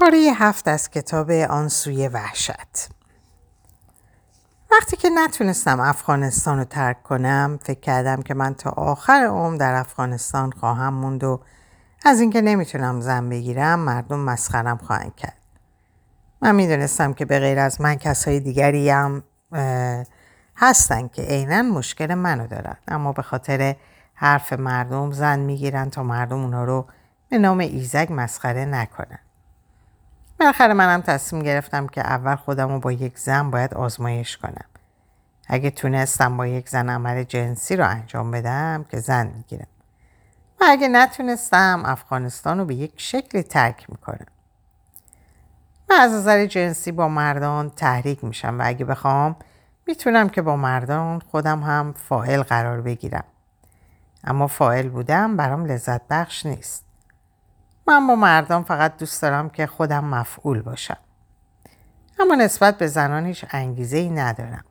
پاره 7 از کتاب آنسوی وحشت. وقتی که نتونستم افغانستان رو ترک کنم، فکر کردم که من تا آخر عمر در افغانستان خواهم موند و از اینکه نمیتونم زن بگیرم مردم مسخرم خواهند کرد. من میدونستم که به غیر از من کسای دیگری هم هستن که عیناً مشکل منو دارن، اما به خاطر حرف مردم زن میگیرن تا مردم اونا رو به نام ایزک مسخره نکنن. بالاخره منم تصمیم گرفتم که اول خودم رو با یک زن باید آزمایش کنم. اگه تونستم با یک زن عمل جنسی رو انجام بدم که زن میگیرم، و اگه نتونستم افغانستان رو به یک شکلی ترک میکنم. من از نظر جنسی با مردان تحریک میشم و اگه بخوام میتونم که با مردان خودم هم فاعل قرار بگیرم، اما فاعل بودم برام لذت بخش نیست. من با مردان فقط دوست دارم که خودم مفعول باشم، اما نسبت به زنان هیچ انگیزه‌ای ندارم.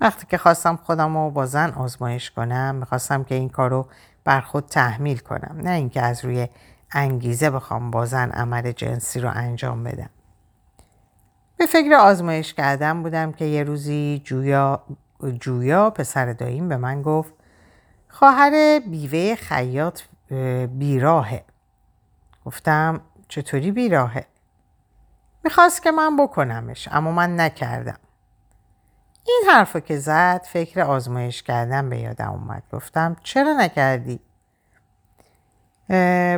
وقتی که خواستم خودم رو با زن آزمایش کنم، میخواستم که این کار رو بر خود تحمیل کنم، نه اینکه از روی انگیزه بخوام با زن عمل جنسی رو انجام بدم. به فکر آزمایش کردم بودم که یه روزی جویا پسر داییم به من گفت خواهر بیوه خیاط بیراهه. گفتم چطوری بیراهه؟ میخواست که من بکنمش، اما من نکردم. این حرفو که زد فکر آزمایش کردم به یادم اومد. گفتم چرا نکردی؟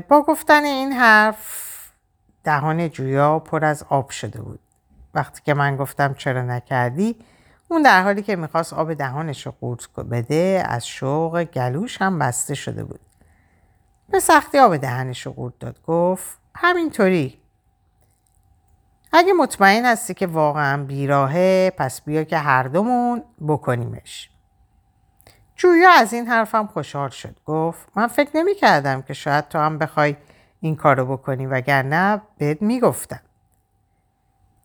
با گفتن این حرف دهان جویا پر از آب شده بود. وقتی که من گفتم چرا نکردی، اون در حالی که میخواست آب دهانش رو قورت بده، از شوق گلوش هم بسته شده بود. به سختی آب دهنش رو قورت داد. گفت همینطوری. اگه مطمئن هستی که واقعا بیراهه، پس بیا که هر دومون بکنیمش. جویا از این حرفم خوشحال شد. گفت من فکر نمی کردم که شاید تو هم بخوای این کارو بکنی، وگرنه بهت میگفتم.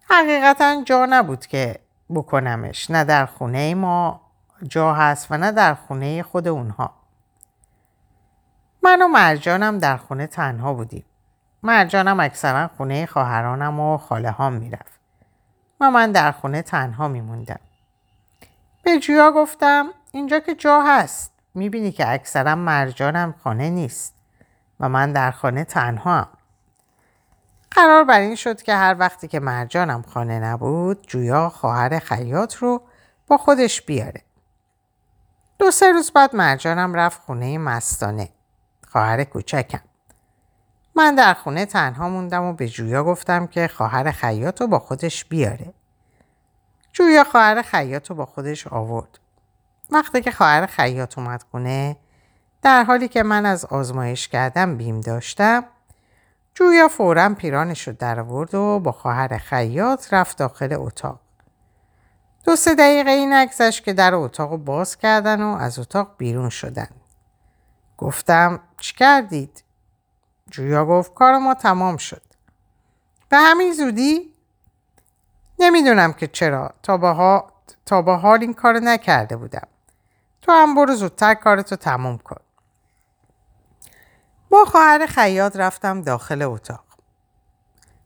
حقیقتا جا نبود که بکنمش، نه در خونه ما جا هست و نه در خونه خود اونها. من و مرجانم در خونه تنها بودیم. مرجانم اکثرا خونه خواهرانم و خاله هام میرفت و من در خونه تنها میموندم. به جویا گفتم اینجا که جا هست، میبینی که اکثرا مرجانم خانه نیست و من در خانه تنها هم. قرار بر این شد که هر وقتی که مرجانم خانه نبود، جویا خواهر خیاط رو با خودش بیاره. 2-3 روز بعد مرجانم رفت خونه مستانه، خواهر کوچکم. من در خونه تنها موندم و به جویا گفتم که خواهر خیاط رو با خودش بیاره. جویا خواهر خیاط رو با خودش آورد. وقتی که خواهر خیاط اومد خونه، در حالی که من از آزمایش کردم بیم داشتم، جویا فوراً پیرانش رو در آورد و با خواهر خیاط رفت داخل اتاق. 2-3 دقیقه این نگذشت که در اتاق باز کردن و از اتاق بیرون شدن. گفتم چی کردید؟ جویا گفت کار ما تمام شد. به همین زودی؟ نمیدونم که چرا، تا به حال این کار نکرده بودم. تو هم برو زودتر کارتو تمام کن. با خواهر خیاط رفتم داخل اتاق.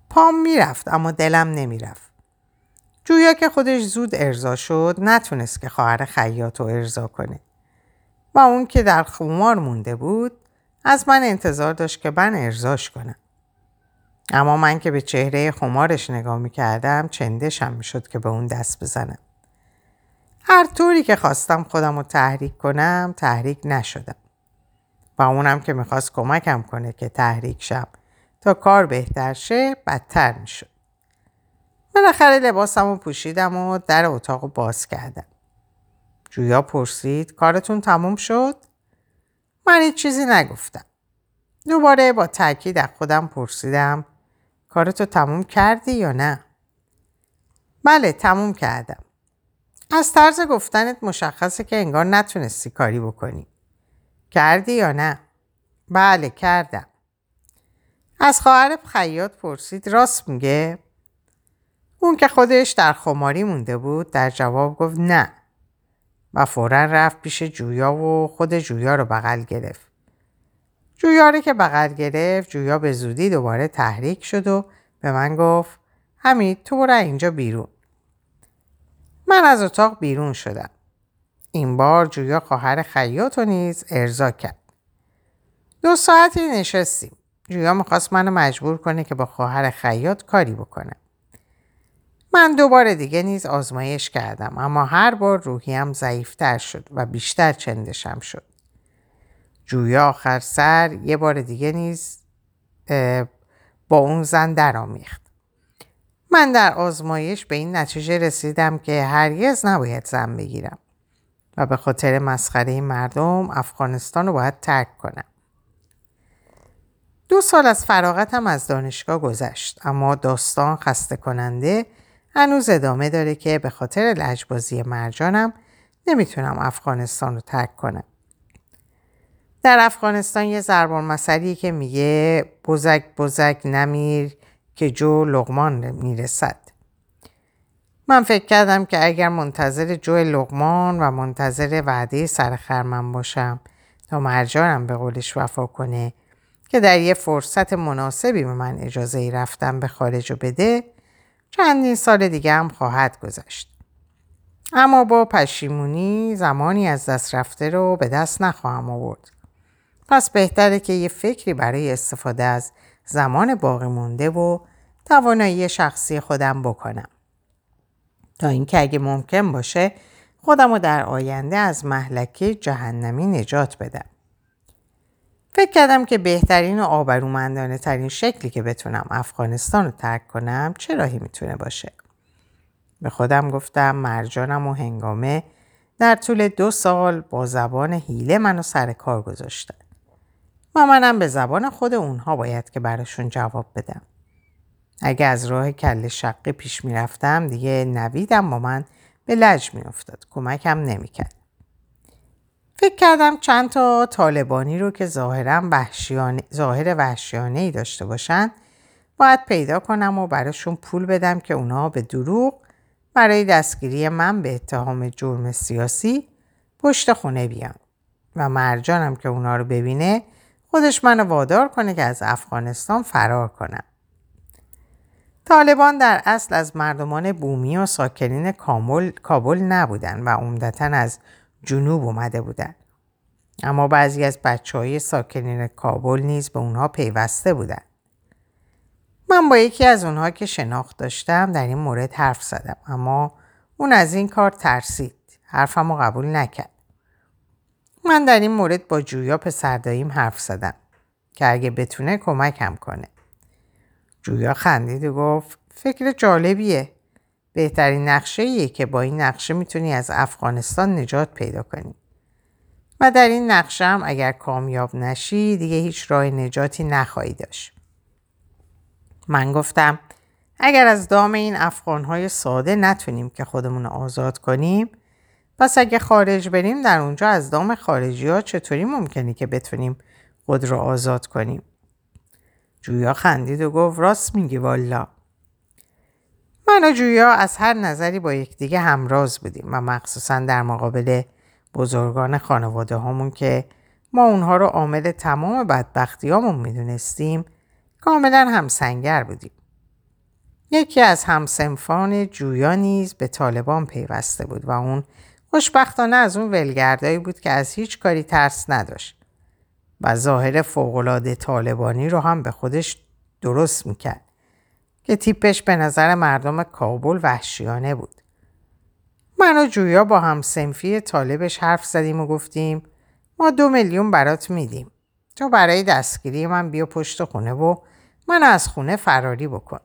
پام میرفت اما دلم نمیرفت. جویا که خودش زود ارضا شد، نتونست که خواهر خیاط رو ارضا کنه و اون که در خمار مونده بود از من انتظار داشت که من ارضاش کنم، اما من که به چهره خمارش نگاه میکردم چندشم میشد که به اون دست بزنم. هر طوری که خواستم خودم رو تحریک کنم تحریک نشدم و اونم که میخواست کمکم کنه که تحریک شم تا کار بهتر شه بدتر میشد. بالاخره لباسم رو پوشیدم و در اتاق رو باز کردم. جویا پرسید کارتون تموم شد؟ من هیچ چیزی نگفتم. دوباره با تاکید از خودم پرسیدم کارتو تموم کردی یا نه؟ بله تموم کردم. از طرز گفتنت مشخصه که انگار نتونستی کاری بکنی. کردی یا نه؟ بله کردم. از خواهر خیاط پرسید راست میگه؟ اون که خودش در خماری مونده بود در جواب گفت نه و فوراً رفت پیش جویا و خود جویا رو بغل گرفت. جویا رو که بغل گرفت، جویا به زودی دوباره تحریک شد و به به من گفت حمید تو برو اینجا بیرون. من از اتاق بیرون شدم. این بار جویا خواهر خیاطو نیز ارضا کرد. 2 ساعتی نشستیم. جویا می‌خواست منو مجبور کنه که با خواهر خیاط کاری بکنه. من 2 بار دیگه نیز آزمایش کردم، اما هر بار روحیم ضعیف‌تر شد و بیشتر چندشم شد. جویا آخر سر 1 بار دیگه نیز با اون زن درآمیخت. من در آزمایش به این نتیجه رسیدم که هرگز نباید زن بگیرم و به خاطر مسخره مردم افغانستان رو باید ترک کنم. 2 سال از فراغتم از دانشگاه گذشت، اما داستان خسته کننده هنوز ادامه داره که به خاطر لجبازی مرجانم نمیتونم افغانستان رو ترک کنم. در افغانستان یه ضرب‌المثلی که میگه بزک بزک نمیر که جو لقمان میرسد. من فکر کردم که اگر منتظر جو لقمان و منتظر وعده سرخرمن باشم تا مرجانم به قولش وفا کنه که در یه فرصت مناسبی به من اجازه رفتن به خارج رو بده، چندین سال دیگه هم خواهد گذشت. اما با پشیمونی زمانی از دست رفته رو به دست نخواهم آورد. پس بهتره که یه فکری برای استفاده از زمان باقی مونده و توانایی شخصی خودم بکنم تا اینکه اگه ممکن باشه خودم رو در آینده از مهلکه جهنمی نجات بدم. فکر کردم که بهترین و آبرومندانه ترین شکلی که بتونم افغانستان رو ترک کنم چه راهی میتونه باشه. به خودم گفتم مرجانم و هنگامه در طول 2 سال با زبان حیله منو سر کار گذاشتن و منم به زبان خود اونها باید که براشون جواب بدم. اگه از راه کله شقی پیش میرفتم دیگه نویدم با من به لج میافتاد، کمکم نمیکرد. فکر کردم چند تا طالبانی رو که ظاهر وحشیانه‌ای داشته باشن باید پیدا کنم و براشون پول بدم که اونها به دروغ برای دستگیری من به اتهام جرم سیاسی پشت خونه بیان و مرجانم که اونها رو ببینه خودش منو وادار کنه که از افغانستان فرار کنم. طالبان در اصل از مردمان بومی و ساکنین کابل نبودن و عمدتاً از جنوب اومده بودن، اما بعضی از بچه‌های ساکنین کابل نیز به اونها پیوسته بودن. من با یکی از اونها که شناخت داشتم در این مورد حرف زدم، اما اون از این کار ترسید، حرفمو قبول نکرد. من در این مورد با جویا پسرداییم حرف زدم که اگه بتونه کمکم کنه. جویا خندید و گفت فکر جالبیه، بهترین نقشه ایه که با این نقشه میتونی از افغانستان نجات پیدا کنی و در این نقشه هم اگر کامیاب نشی دیگه هیچ راه نجاتی نخواهی داشت. من گفتم اگر از دام این افغانهای ساده نتونیم که خودمون آزاد کنیم، پس اگه خارج بریم در اونجا از دام خارجی ها چطوری ممکنه که بتونیم خود رو آزاد کنیم؟ جویا خندید و گفت راست میگی والا. من و جویا از هر نظری با یکدیگه همراز بودیم و مخصوصا در مقابل بزرگان خانواده هامون که ما اونها رو عامل تمام بدبختی هامون میدونستیم کاملا همسنگر بودیم. یکی از همسنفان جویا نیز به طالبان پیوسته بود و اون خوشبختانه از اون ولگردایی بود که از هیچ کاری ترس نداشت و ظاهر فوق‌العاده طالبانی رو هم به خودش درست میکرد که تیپش به نظر مردم کابل وحشیانه بود. من و جویا با همسنفی طالبش حرف زدیم و گفتیم ما 2 میلیون برات میدیم، تو برای دستگیری من بیا پشت خونه و من از خونه فراری بکن.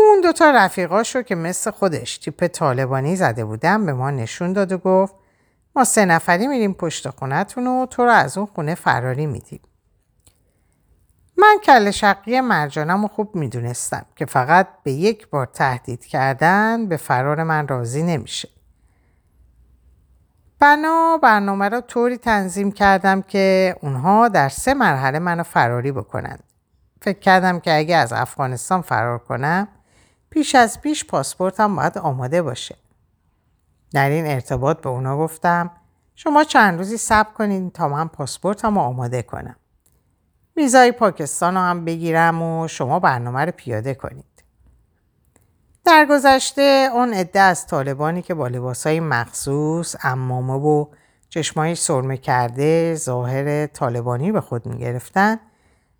اون 2 تا رفیقاشو که مثل خودش تیپ طالبانی زده بودن به ما نشون داد و گفت ما 3 نفری میریم پشت خونتون و تو رو از اون خونه فراری میدیم. من کله شقی مرجانم رو خوب میدونستم که فقط به 1 بار تهدید کردن به فرار من راضی نمیشه. برنامه رو طوری تنظیم کردم که اونها در 3 مرحله منو فراری بکنن. فکر کردم که اگه از افغانستان فرار کنم پیش از پیش پاسپورتم باید آماده باشه. در این ارتباط به اونا گفتم شما چند روزی صبر کنین تا من پاسپورتم رو آماده کنم. ویزای پاکستان رو هم بگیرم و شما برنامه رو پیاده کنید. در گذشته اون عده از طالبانی که با لباسای مخصوص، عمامه و چشمای سرمه کرده ظاهر طالبانی به خود می گرفتن،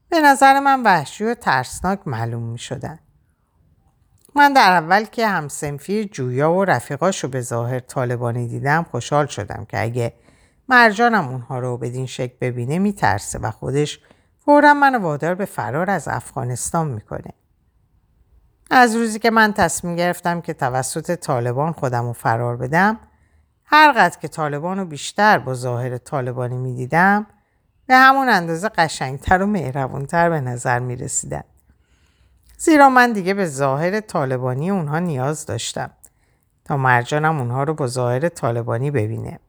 به نظر من وحشی و ترسناک معلوم می شدن. من در اول که همسنفی جویا و رفیقاشو به ظاهر طالبانی دیدم خوشحال شدم که اگه مرجانم اونها رو بدین شکل ببینه می ترسه و خودش فوراً منو وادار به فرار از افغانستان می کنه. از روزی که من تصمیم گرفتم که توسط طالبان خودم رو فرار بدم، هرقدر که طالبان رو بیشتر با ظاهر طالبانی می دیدم، به همون اندازه قشنگتر و مهربونتر به نظر می رسیدن. زیرا من دیگه به ظاهر طالبانی اونها نیاز داشتم تا مرجانم اونها رو با ظاهر طالبانی ببینه.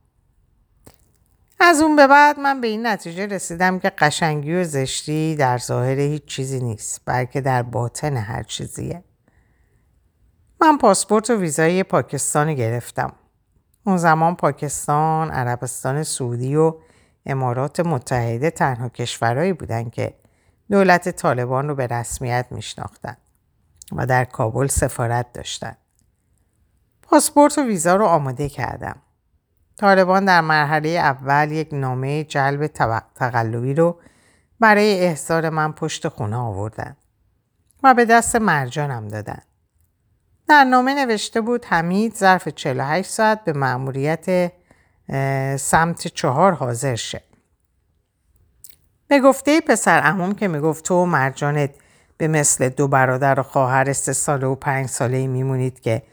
از اون به بعد من به این نتیجه رسیدم که قشنگی و زشتی در ظاهر هیچ چیزی نیست، بلکه در باطن هر چیزیه. من پاسپورت و ویزای پاکستان گرفتم. اون زمان پاکستان، عربستان سعودی و امارات متحده تنها کشورهایی بودن که دولت طالبان رو به رسمیت میشناختن و در کابل سفارت داشتن. پاسپورت و ویزا رو آماده کردم. طالبان در مرحله اول یک نامه جلب تقلبی رو برای احضار من پشت خونه آوردن و به دست مرجانم دادن. در نامه نوشته بود حمید ظرف 48 ساعت به مأموریت سمت 4 حاضر شه. به گفته پسر عموم که میگفت تو مرجانت به مثل دو برادر و خواهر 3 ساله و 5 ساله‌ای میمونید که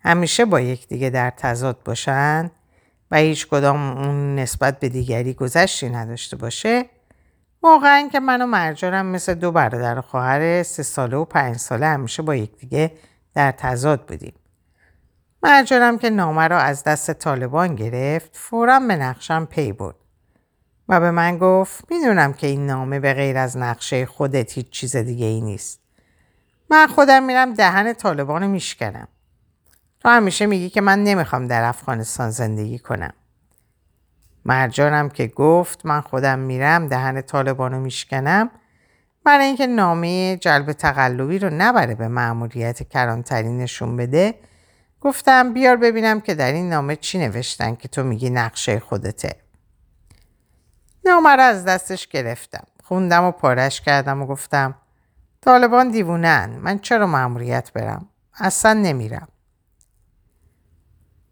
همیشه با یکدیگه در تضاد باشن و هیچ کدام اون نسبت به دیگری گذشتی نداشته باشه، واقعا که من و مرجانم مثل دو برادر و خواهر 3 ساله و 5 ساله همیشه با یکدیگه در تضاد بودیم. مرجانم که نامه را از دست طالبان گرفت فوراً به نقشم پی برد و به من گفت میدونم که این نامه به غیر از نقشه خودت هیچ چیز دیگه ای نیست. من خودم میرم دهن طالبان رو میشکنم. تو همیشه میگی که من نمیخوام در افغانستان زندگی کنم. مرجانم که گفت من خودم میرم دهن طالبان رو میشکنم برای اینکه نامه جلب تقلبی رو نبره به مأموریت کلانتری نشون بده، گفتم بیار ببینم که در این نامه چی نوشتن که تو میگی نقشه خودته. نامه رو از دستش گرفتم، خوندم و پارش کردم و گفتم طالبان دیوونن، من چرا مأموریت برم؟ اصلا نمیرم.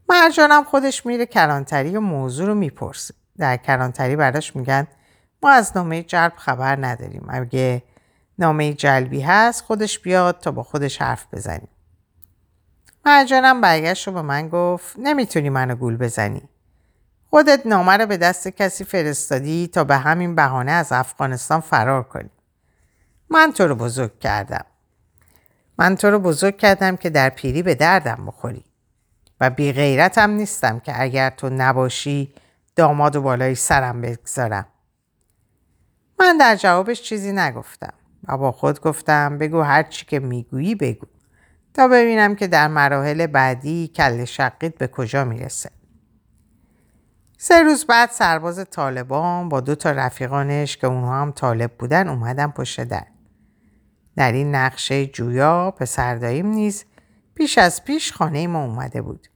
مرجانم خودش میره کلانتری و موضوع رو میپرسه. در کلانتری براش میگن ما از نامه جلب خبر نداریم، اگه نامه جلبی هست خودش بیاد تا با خودش حرف بزنیم. مرجانم برگشت رو به من گفت نمیتونی منو گول بزنی، خودت نامه رو به دست کسی فرستادی تا به همین بهانه از افغانستان فرار کنی. من تو رو بزرگ کردم که در پیری به دردم بخوری و بی غیرتم نیستم که اگر تو نباشی داماد و بالای سرم بگذارم. من در جوابش چیزی نگفتم و با خود گفتم بگو هر چی که میگویی بگو تا ببینم که در مراحل بعدی کله شقیت به کجا میرسه. 3 روز بعد سرباز طالبان با 2 تا رفیقانش که اونها هم طالب بودن اومدن پشت در. در این نقشه جویا پسر داییم نیز پیش از پیش خانه ما اومده بود،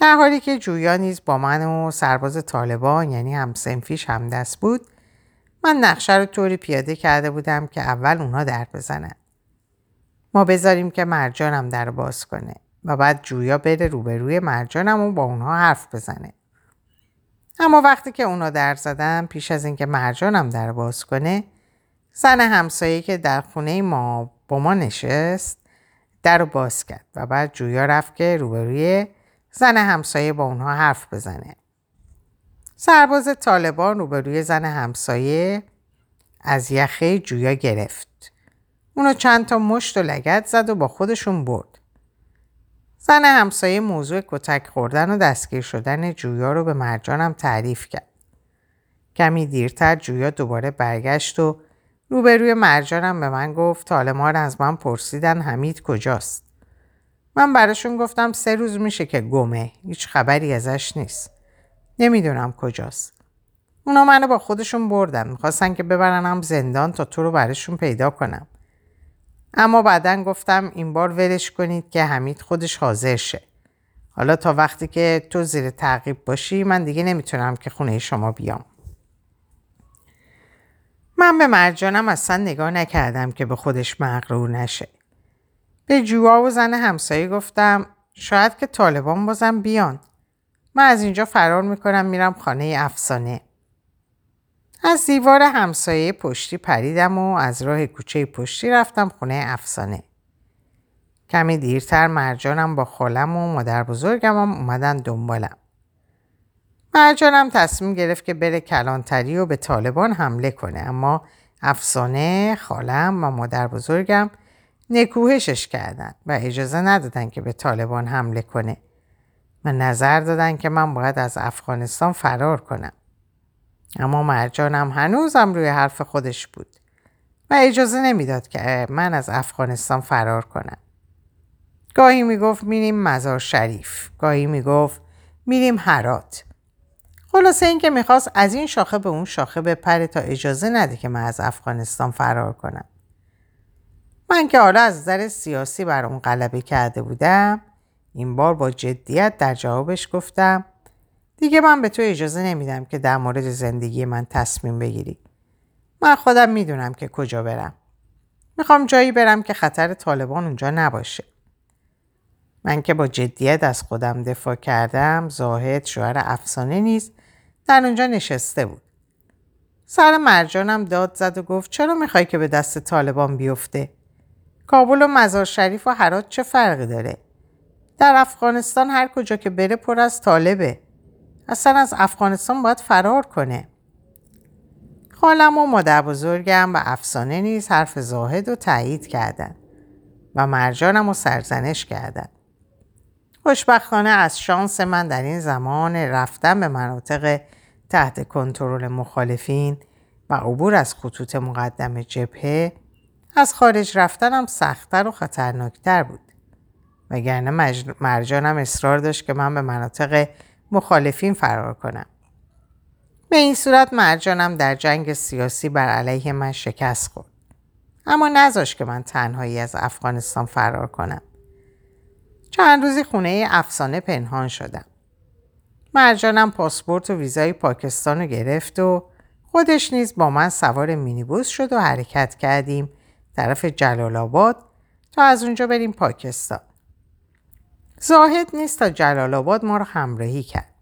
در حالی که جویا نیز با من و سرباز طالبان یعنی همسنفیش همدست بود. من نقشه رو طوری پیاده کرده بودم که اول اونها در بزنن، ما بذاریم که مرجانم در باز کنه و بعد جویا بره روبروی مرجانم و با اونها حرف بزنه. اما وقتی که اونها در زدن، پیش از اینکه مرجانم در باز کنه، زن همسایه که در خونه ما با ما نشست در رو باز کرد و بعد جویا رفت که روبروی زن همسایه با اونها حرف بزنه. سرباز طالبان روبروی زن همسایه از یخه جویا گرفت، اونو چند تا مشت و لگد زد و با خودشون برد. زن همسایه موضوع کتک خوردن و دستگیر شدن جویا رو به مرجانم تعریف کرد. کمی دیرتر جویا دوباره برگشت و روبروی مرجانم به من گفت طالبان از من پرسیدن حمید کجاست. من براشون گفتم 3 روز میشه که گمه، هیچ خبری ازش نیست، نمیدونم کجاست. اونا منو با خودشون بردن. میخواستن که ببرنم زندان تا تو رو برشون پیدا کنم. اما بعدن گفتم این بار ولش کنید که حمید خودش حاضر شه. حالا تا وقتی که تو زیر تعقیب باشی من دیگه نمیتونم که خونه شما بیام. من به مرجانم اصلا نگاه نکردم که به خودش مغرور نشه. به جوا و زن همسایه گفتم شاید که طالبان بازم بیان. من از اینجا فرار میکنم میرم خانه افسانه. از دیوار همسایه پشتی پریدم و از راه کوچه پشتی رفتم خونه افسانه. کمی دیرتر مرجانم با خالم و مادر بزرگم هم اومدن دنبالم. مرجانم تصمیم گرفت که بره کلانتری و به طالبان حمله کنه، اما افسانه، خالم و مادر بزرگم نکوهشش کردن و اجازه ندادن که به طالبان حمله کنه و نظر دادن که من باید از افغانستان فرار کنم. اما مرجانم هنوزم روی حرف خودش بود و اجازه نمیداد که من از افغانستان فرار کنم. گاهی میگفت میریم مزار شریف، گاهی میگفت میریم هرات. خلاصه این که میخواست از این شاخه به اون شاخه بپره تا اجازه نده که من از افغانستان فرار کنم. من که حالا از نظر سیاسی بر اون غلبه کرده بودم، این بار با جدیت در جوابش گفتم دیگه من به تو اجازه نمیدم که در مورد زندگی من تصمیم بگیری. من خودم میدونم که کجا برم. میخوام جایی برم که خطر طالبان اونجا نباشه. من که با جدیت از خودم دفاع کردم، زاهد شوهر افسانه نیز در اونجا نشسته بود. سر مرجانم داد زد و گفت چرا میخوای که به دست طالبان بیفته؟ کابل و مزار شریف و هرات چه فرقی داره؟ در افغانستان هر کجا که بره پر از طالبه. اصلا از افغانستان باید فرار کنه. خالم و مادر بزرگم و افسانه نیز حرف زاهد رو تایید کردن و مرجانم رو سرزنش کردن. خوشبختانه از شانس من در این زمان رفتن به مناطق تحت کنترل مخالفین و عبور از خطوط مقدم جبهه از خارج رفتنم سخت‌تر و خطرناکتر بود. وگرنه مرجانم اصرار داشت که من به مناطق مخالفین فرار کنم. به این صورت مرجانم در جنگ سیاسی بر علیه من شکست خورد. اما نذاشت که من تنهایی از افغانستان فرار کنم. چند روزی خونه افسانه پنهان شدم. مرجانم پاسپورت و ویزای پاکستان رو گرفت و خودش نیز با من سوار مینیبوس شد و حرکت کردیم طرف جلال آباد تا از اونجا بریم پاکستان. زاهد نیست تا جلال آباد ما رو همراهی کرد.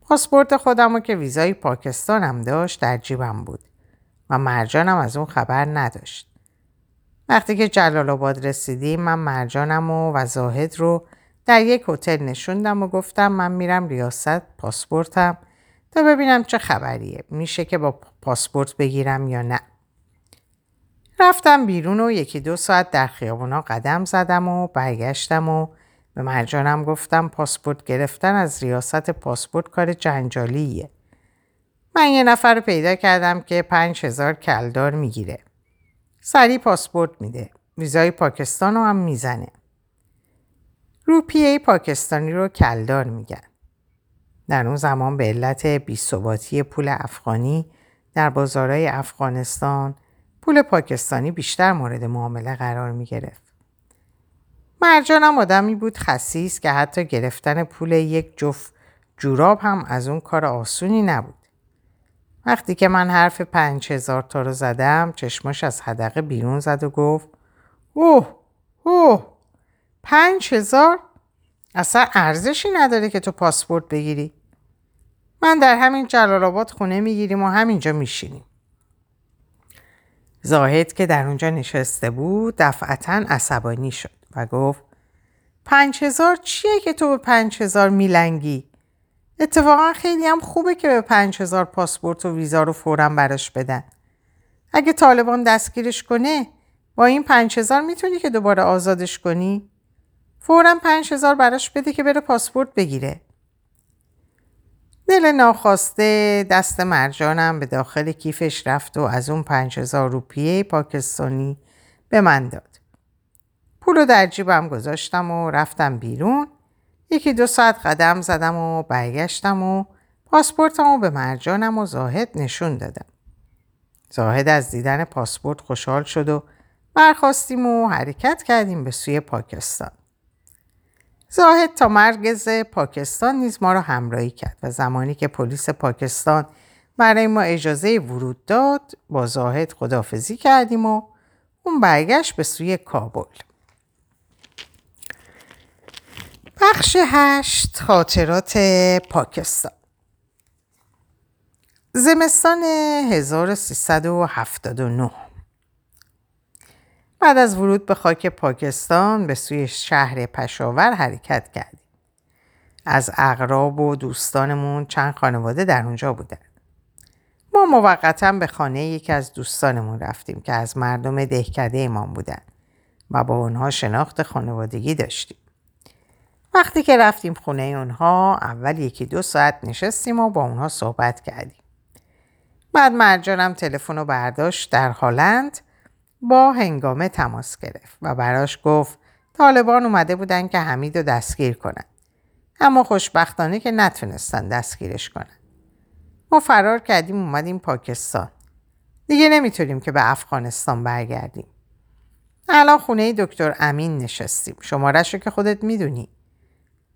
پاسپورت خودم رو که ویزای پاکستانم داشت در جیبم بود و مرجانم از اون خبر نداشت. وقتی که جلال آباد رسیدیم من مرجانم و زاهد رو در یک هتل نشوندم و گفتم من میرم ریاست پاسپورتم تا ببینم چه خبریه، میشه که با پاسپورت بگیرم یا نه. رفتم بیرون و یکی دو ساعت در خیابونا قدم زدم و برگشتم و به مرجانم گفتم پاسپورت گرفتن از ریاست پاسپورت کار جنجالیه. من یه نفر رو پیدا کردم که 5000 کلدار میگیره. سریع پاسپورت میده. ویزای پاکستان رو هم میزنه. روپیه پاکستانی رو کلدار میگن. در اون زمان به علت بی‌ثباتی پول افغانی در بازارهای افغانستان پول پاکستانی بیشتر مورد معامله قرار میگرفت. مرجانم آدمی بود خسیس که حتی گرفتن پول یک جفت جوراب هم از اون کار آسونی نبود. وقتی که من حرف 5000 تا رو زدم چشماش از حدقه بیرون زد و گفت اوه 5000 اصلا ارزشی نداره که تو پاسپورت بگیری. من در همین جلال آباد خونه میگیریم و همینجا میشینیم. زاهد که در اونجا نشسته بود دفعتاً عصبانی شد و گفت 5000 چیه که تو به 5000 میلنگی؟ اتفاقا خیلی هم خوبه که به 5000 پاسپورت و ویزا رو فوراً براش بدن. اگه طالبان دستگیرش کنه با این 5000 میتونی که دوباره آزادش کنی. فوراً 5000 براش بده که بره پاسپورت بگیره. دل ناخواسته دست مرجانم به داخل کیفش رفت و از اون 5000 روپیه پاکستانی به من داد. پولو در جیبم گذاشتم و رفتم بیرون. یکی دو ساعت قدم زدم و برگشتم و پاسپورتمو به مرجانم و زاهد نشون دادم. زاهد از دیدن پاسپورت خوشحال شد و برخاستیم و حرکت کردیم به سوی پاکستان. زاهد تا مرکز پاکستان نیز ما را همراهی کرد و زمانی که پلیس پاکستان برای ما اجازه ورود داد با زاهد خداحافظی کردیم و اون برگشت به سوی کابل. بخش 8 خاطرات پاکستان. زمستان 1379 بعد از ورود به خاک پاکستان به سوی شهر پشاور حرکت کردیم. از اقراب و دوستانمون چند خانواده در اونجا بودن. ما موقتاً به خانه یکی از دوستانمون رفتیم که از مردم دهکده ما بودن و با اونها شناخت خانوادگی داشتیم. وقتی که رفتیم خونه اونها اول 1-2 ساعت نشستیم و با اونها صحبت کردیم. بعد مرجانم تلفن رو برداشت در هلند با هنگامه تماس گرفت و براش گفت طالبان اومده بودن که حمید رو دستگیر کنن، اما خوشبختانه که نتونستن دستگیرش کنن. ما فرار کردیم اومدیم پاکستان. دیگه نمیتونیم که به افغانستان برگردیم. الان خونه دکتر امین نشستیم. شماره‌شو که خودت میدونی.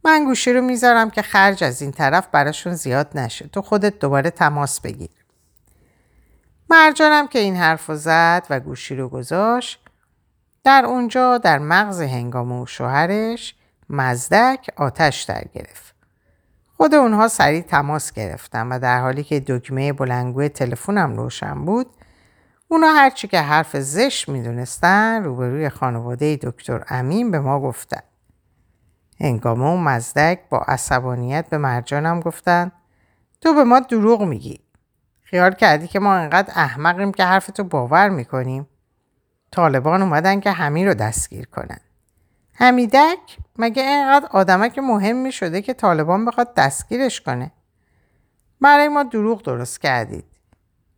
من گوشی رو میذارم که خرج از این طرف براشون زیاد نشه. تو خودت دوباره تماس بگیر. مرجانم که این حرف رو زد و گوشی رو گذاشت، در اونجا در مغز هنگامه و شوهرش مزدک آتش در گرفت. خود اونها سریع تماس گرفتن و در حالی که دکمه بلندگوی تلفنم روشن بود، اونا هرچی که حرف زشت میدونستن روبروی خانواده دکتر امین به ما گفتن. هنگامه و مزدک با عصبانیت به مرجانم گفتن تو به ما دروغ میگی. خیال کردی که ما انقدر احمقیم که حرفتو باور میکنیم؟ طالبان اومدن که حمید رو دستگیر کنن. حمیدک مگه اینقدر آدمک مهمی شده که طالبان بخواد دستگیرش کنه؟ برای ما دروغ درست کردید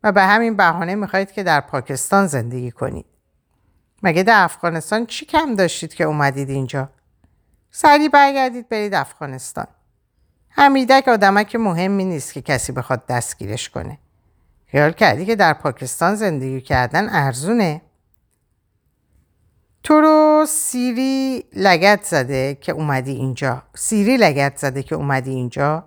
و به همین بهانه میخواید که در پاکستان زندگی کنید. مگه در افغانستان چی کم داشتید که اومدید اینجا؟ سریع برگردید برید افغانستان. حمیدک آدمک مهمی نیست که کسی بخواد دستگیرش کنه. خیال کردی که در پاکستان زندگی کردن ارزونه؟ تو رو سیری لگد زده که اومدی اینجا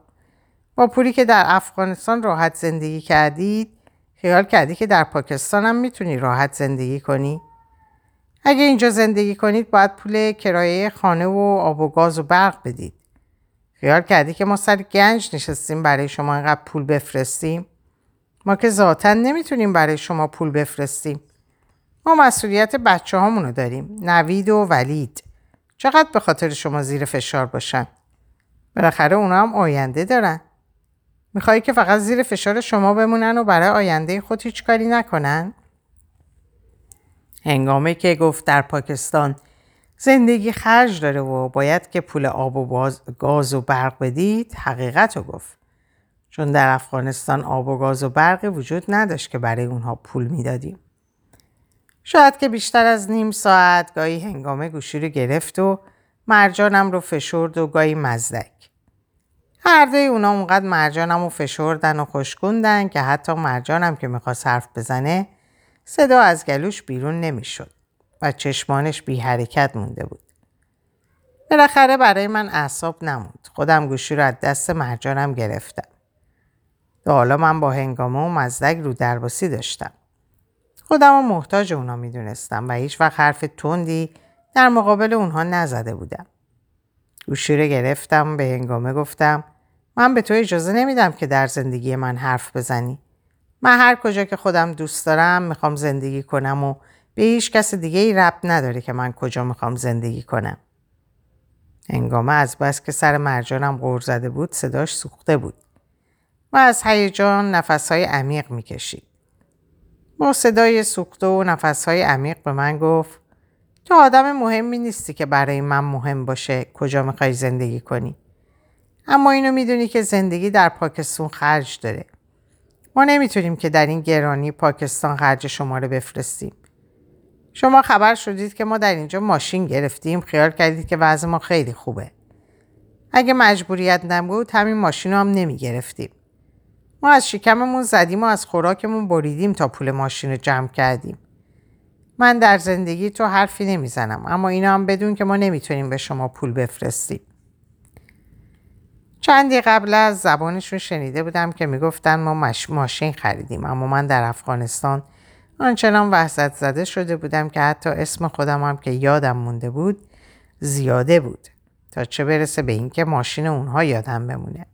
با پولی که در افغانستان راحت زندگی کردید خیال کردی که در پاکستان هم میتونی راحت زندگی کنی؟ اگه اینجا زندگی کنید باید پول کرایه خانه و آب و گاز و برق بدید. خیال کردی که ما سر گنج نشستیم برای شما اینقدر پول بفرستیم؟ ما که ذاتاً نمیتونیم برای شما پول بفرستیم. ما مسئولیت بچه هامونو داریم، نوید و ولید. چقدر به خاطر شما زیر فشار باشن؟ بالاخره اونا هم آینده دارن. میخوایی که فقط زیر فشار شما بمونن و برای آینده خود هیچ کاری نکنن؟ هنگامه که گفت در پاکستان زندگی خرج داره و باید که پول آب و گاز و برق بدید، حقیقت رو گفت. چون در افغانستان آب و گاز و برقی وجود نداشت که برای اونها پول میدادیم. شاید که بیشتر از نیم ساعت گاهی هنگامه گوشی رو گرفت و مرجانم رو فشرد و گاهی مزدک. هر دوی اونا اونقدر مرجانم رو فشردن و خشکوندن که حتی مرجانم که میخواست حرف بزنه صدا از گلوش بیرون نمیشد و چشمانش بی حرکت مونده بود. بالاخره برای من اعصاب نموند. خودم گوشی رو از دست مرجانم گرفتم. تا حالا من با هنگامه و مزدک رو درباسی داشتم. خودم رو محتاج اونا می دونستم و هیچ وقت حرف تندی در مقابل اونها نزده بودم. گوشی رو گرفتم به هنگامه گفتم من به تو اجازه نمیدم که در زندگی من حرف بزنی. من هر کجا که خودم دوست دارم میخوام زندگی کنم و به هیچ کس دیگه ای ربط نداره که من کجا میخوام زندگی کنم. هنگامه از بس که سر مرجانم غر زده بود صداش سوخته بود و از هیجان نفسهای عمیق میکشید. با صدای سوخته و نفسهای عمیق به من گفت تو آدم مهمی نیستی که برای من مهم باشه کجا میخوای زندگی کنی. اما اینو میدونی که زندگی در پاکستان خرج داره. ما نمیتونیم که در این گرانی پاکستان خرج شما رو بفرستیم. شما خبر شدید که ما در اینجا ماشین گرفتیم خیال کردید که وضع ما خیلی خوبه. اگه مجبوریت نبود همین ماشین رو هم نمیگرفتیم. ما از شکممون زدیم و از خوراکمون بریدیم تا پول ماشین رو جمع کردیم. من در زندگی تو حرفی نمیزنم، اما اینا هم بدون که ما نمیتونیم به شما پول بفرستیم. چندی قبل از زبانشون شنیده بودم که میگفتن ما ماشین خریدیم، اما من در افغانستان آنچنان وحشت زده شده بودم که حتی اسم خودم هم که یادم مونده بود زیاده بود، تا چه برسه به این که ماشین اونها یادم بمونه.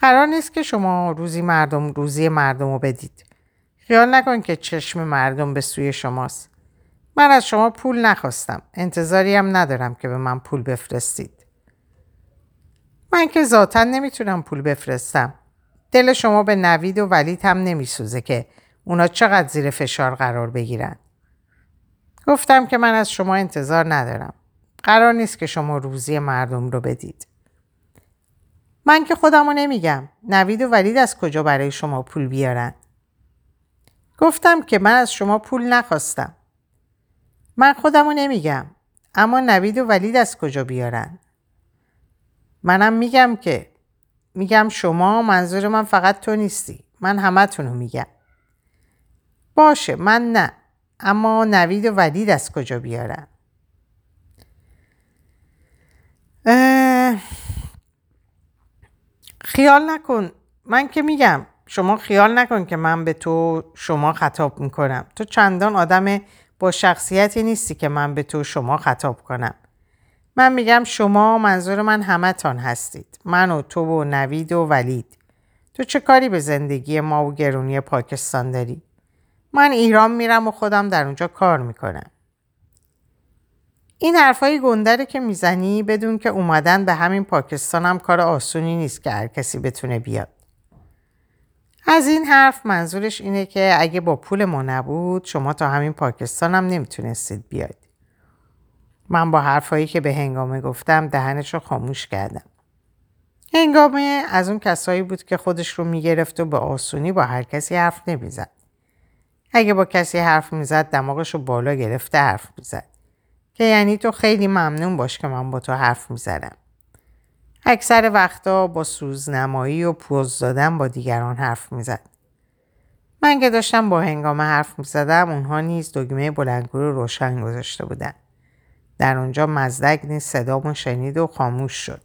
قرار نیست که شما روزی مردم رو بدید. خیال نکن که چشم مردم به سوی شماست. من از شما پول نخواستم، انتظاری هم ندارم که به من پول بفرستید. من که ذاتاً نمیتونم پول بفرستم. دل شما به نوید و ولید هم نمیسوزه که اونا چقدر زیر فشار قرار بگیرن. گفتم که من از شما انتظار ندارم. قرار نیست که شما روزی مردم رو بدید. من که خودمو نمیگم. نوید و ولید از کجا برای شما پول بیارن؟ گفتم که من از شما پول نخواستم. من خودمو نمیگم. اما نوید و ولید از کجا بیارن؟ منم میگم شما، منظور من فقط تو نیستی. من همه تونو میگم. باشه، من نه، اما نوید و ولید از کجا بیارن؟ خیال نکن. من که میگم شما خیال نکن که من به تو شما خطاب میکنم. تو چندان آدم با شخصیتی نیستی که من به تو شما خطاب کنم. من میگم شما، منظور من همه تان هستید. من و تو و نوید و ولید. تو چه کاری به زندگی ما و گرونی پاکستان داری؟ من ایران میرم و خودم در اونجا کار میکنم. این حرفای گندره که میزنی بدون که اومدن به همین پاکستان هم کار آسونی نیست که هر کسی بتونه بیاد. از این حرف منظورش اینه که اگه با پول ما نبود شما تا همین پاکستان هم نمیتونستید بیاد. من با حرفایی که به هنگامه گفتم دهنش رو خاموش کردم. هنگامه از اون کسایی بود که خودش رو میگرفت و به آسونی با هر کسی حرف نمیزد. اگه با کسی حرف میزد دماغش رو بالا گرفته حرف میزد، که یعنی تو خیلی ممنون باش که من با تو حرف میزدم. اکثر وقتا با سوزنمایی و پوز دادن با دیگران حرف میزد. من که داشتم با هنگامه حرف میزدم اونها نیز دگمه بلندگو رو روشن گذاشته بودن. در اونجا مزدک نیز صدامو شنید و خاموش شد.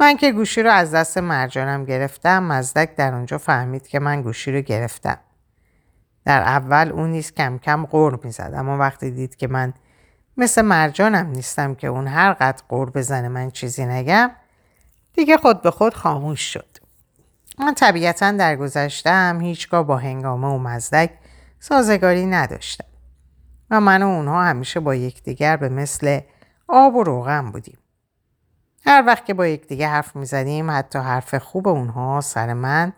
من که گوشی رو از دست مرجانم گرفتم، مزدک در اونجا فهمید که من گوشی رو گرفتم. در اول اون نیز کم کم غر میزد، اما وقتی دید که من مثل مرجانم نیستم که اون هر قد غر بزنه من چیزی نگم، دیگه خود به خود خاموش شد. من طبیعتاً در گذشته‌ام هیچگاه با هنگامه و مزدک سازگاری نداشتم و من و اونها همیشه با یکدیگر به مثل آب و روغن بودیم. هر وقت که با یکدیگر حرف میزدیم حتی حرف خوب اونها سر من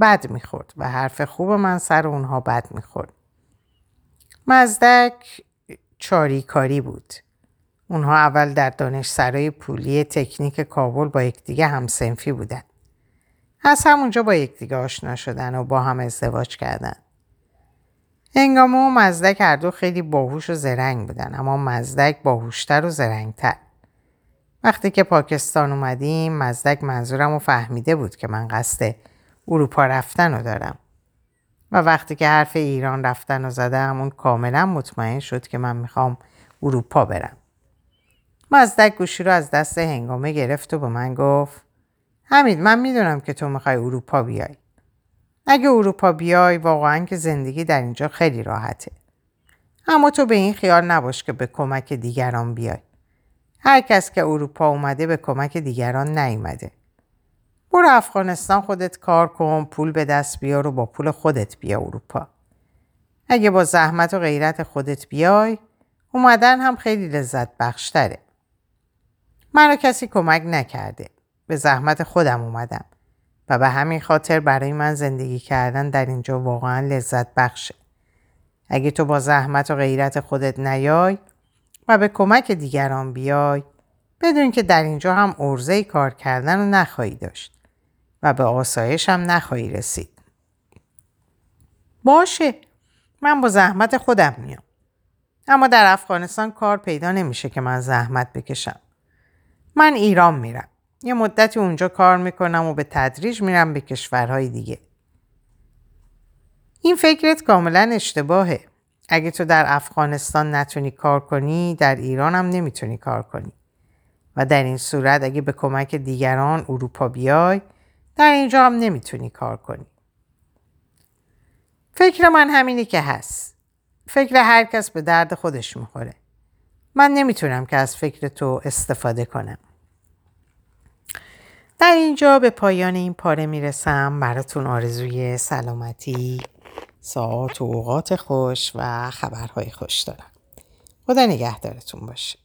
بد میخورد و حرف خوب من سر اونها بد میخورد. مزدک چاری کاری بود. اونها اول در دانشسرای پولی تکنیک کابل با یکدیگر همصنفی بودن. از همونجا با یکدیگر آشنا شدن و با هم ازدواج کردن. هنگامه و مزدک هر دو خیلی باهوش و زرنگ بودن، اما مزدک باهوشتر و زرنگتر. وقتی که پاکستان اومدیم مزدک منظورم رو فهمیده بود که من قصد اروپا رفتن رو دارم و وقتی که حرف ایران رفتن رو زدم اون کاملا مطمئن شد که من میخوام اروپا برم. مزدک گوشی رو از دست هنگامه گرفت و به من گفت حمید، من میدونم که تو میخوای اروپا بیای. اگه اروپا بیای واقعا که زندگی در اینجا خیلی راحته، اما تو به این خیال نباش که به کمک دیگران بیای. هر کس که اروپا اومده به کمک دیگران نیومده. برو افغانستان خودت کار کن، پول به دست بیار و با پول خودت بیا اروپا. اگه با زحمت و غیرت خودت بیای اومدن هم خیلی لذت بخشتره. منو کسی کمک نکرده، به زحمت خودم اومدم و به همین خاطر برای من زندگی کردن در اینجا واقعا لذت بخشه. اگه تو با زحمت و غیرت خودت نیای و به کمک دیگران بیای بدون که در اینجا هم عرضه‌ای کار کردن رو نخواهی داشت و به آسایش هم نخواهی رسید. باشه، من با زحمت خودم میام، اما در افغانستان کار پیدا نمیشه که من زحمت بکشم. من ایران میرم، یه مدتی اونجا کار میکنم و به تدریج میرم به کشورهای دیگه. این فکرت کاملا اشتباهه. اگه تو در افغانستان نتونی کار کنی، در ایران هم نمیتونی کار کنی. و در این صورت اگه به کمک دیگران اروپا بیای، در اینجا هم نمیتونی کار کنی. فکر من همینه که هست. فکر هر کس به درد خودش میخوره. من نمیتونم که از فکر تو استفاده کنم. در اینجا به پایان این پاره میرسم. براتون آرزوی سلامتی، ساعات و اوقات خوش و خبرهای خوش دارم. خدا نگهدارتون باشه.